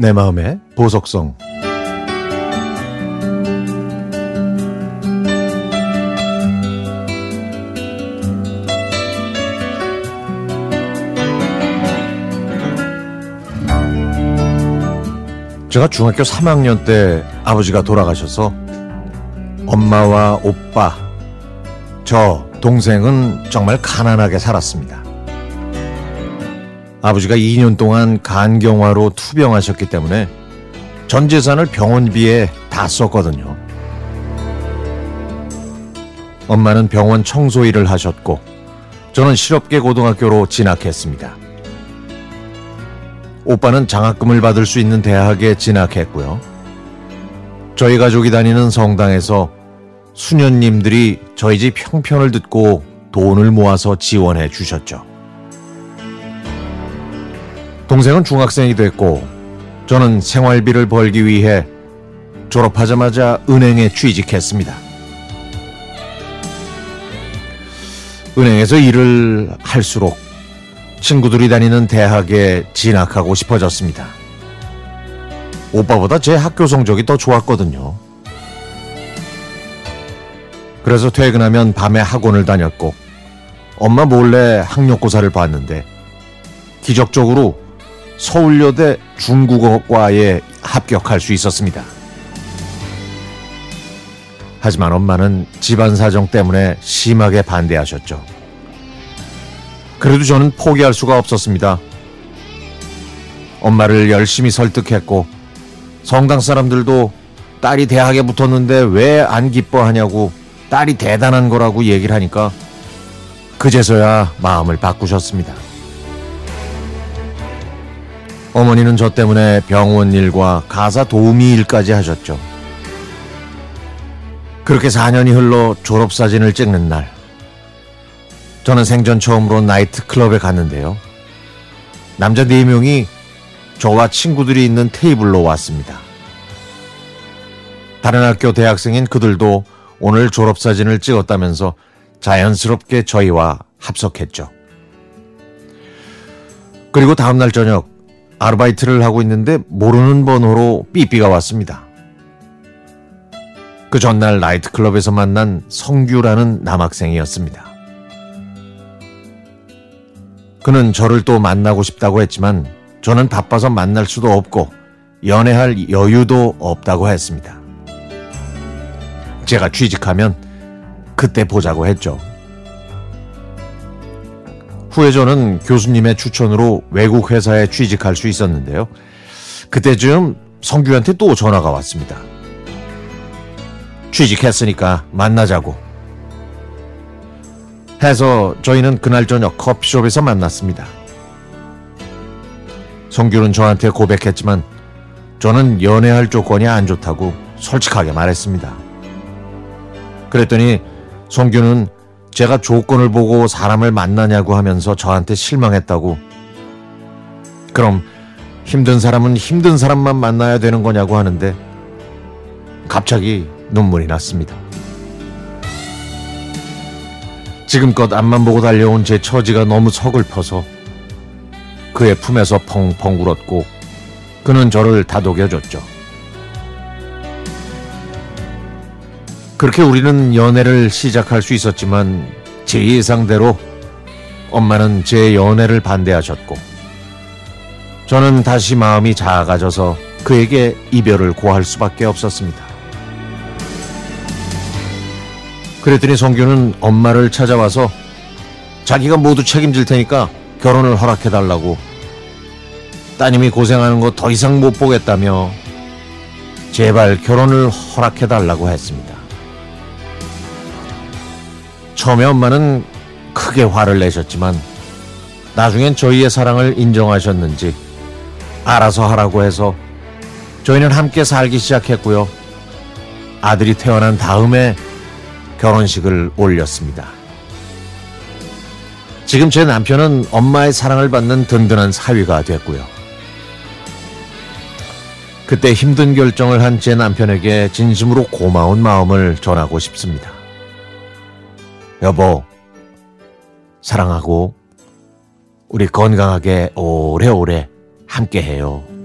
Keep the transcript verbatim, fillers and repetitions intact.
내 마음의 보석성. 제가 중학교 삼 학년 때 아버지가 돌아가셔서 엄마와 오빠, 저 동생은 정말 가난하게 살았습니다. 아버지가 이 년 동안 간경화로 투병하셨기 때문에 전 재산을 병원비에 다 썼거든요. 엄마는 병원 청소 일을 하셨고 저는 실업계 고등학교로 진학했습니다. 오빠는 장학금을 받을 수 있는 대학에 진학했고요. 저희 가족이 다니는 성당에서 수녀님들이 저희 집 형편을 듣고 돈을 모아서 지원해 주셨죠. 동생은 중학생이 됐고 저는 생활비를 벌기 위해 졸업하자마자 은행에 취직했습니다. 은행에서 일을 할수록 친구들이 다니는 대학에 진학하고 싶어졌습니다. 오빠보다 제 학교 성적이 더 좋았거든요. 그래서 퇴근하면 밤에 학원을 다녔고 엄마 몰래 학력고사를 봤는데 기적적으로 서울여대 중국어과에 합격할 수 있었습니다. 하지만 엄마는 집안 사정 때문에 심하게 반대하셨죠. 그래도 저는 포기할 수가 없었습니다. 엄마를 열심히 설득했고 성당 사람들도 딸이 대학에 붙었는데 왜 안 기뻐하냐고 딸이 대단한 거라고 얘기를 하니까 그제서야 마음을 바꾸셨습니다. 어머니는 저 때문에 병원 일과 가사 도우미 일까지 하셨죠. 그렇게 사 년이 흘러 졸업사진을 찍는 날, 저는 생전 처음으로 나이트클럽에 갔는데요. 남자 네 명이 저와 친구들이 있는 테이블로 왔습니다. 다른 학교 대학생인 그들도 오늘 졸업사진을 찍었다면서 자연스럽게 저희와 합석했죠. 그리고 다음날 저녁 아르바이트를 하고 있는데 모르는 번호로 삐삐가 왔습니다. 그 전날 나이트클럽에서 만난 성규라는 남학생이었습니다. 그는 저를 또 만나고 싶다고 했지만 저는 바빠서 만날 수도 없고 연애할 여유도 없다고 했습니다. 제가 취직하면 그때 보자고 했죠. 후에 저는 교수님의 추천으로 외국 회사에 취직할 수 있었는데요. 그때쯤 성규한테 또 전화가 왔습니다. 취직했으니까 만나자고 해서 저희는 그날 저녁 커피숍에서 만났습니다. 성규는 저한테 고백했지만 저는 연애할 조건이 안 좋다고 솔직하게 말했습니다. 그랬더니 성규는 제가 조건을 보고 사람을 만나냐고 하면서 저한테 실망했다고, 그럼 힘든 사람은 힘든 사람만 만나야 되는 거냐고 하는데 갑자기 눈물이 났습니다. 지금껏 앞만 보고 달려온 제 처지가 너무 서글퍼서 그의 품에서 펑펑 울었고 그는 저를 다독여줬죠. 그렇게 우리는 연애를 시작할 수 있었지만 제 예상대로 엄마는 제 연애를 반대하셨고 저는 다시 마음이 작아져서 그에게 이별을 고할 수밖에 없었습니다. 그랬더니 성규는 엄마를 찾아와서 자기가 모두 책임질 테니까 결혼을 허락해달라고, 따님이 고생하는 거 더 이상 못 보겠다며 제발 결혼을 허락해달라고 했습니다. 처음에 엄마는 크게 화를 내셨지만 나중엔 저희의 사랑을 인정하셨는지 알아서 하라고 해서 저희는 함께 살기 시작했고요. 아들이 태어난 다음에 결혼식을 올렸습니다. 지금 제 남편은 엄마의 사랑을 받는 든든한 사위가 됐고요. 그때 힘든 결정을 한 제 남편에게 진심으로 고마운 마음을 전하고 싶습니다. 여보, 사랑하고 우리 건강하게 오래오래 함께해요.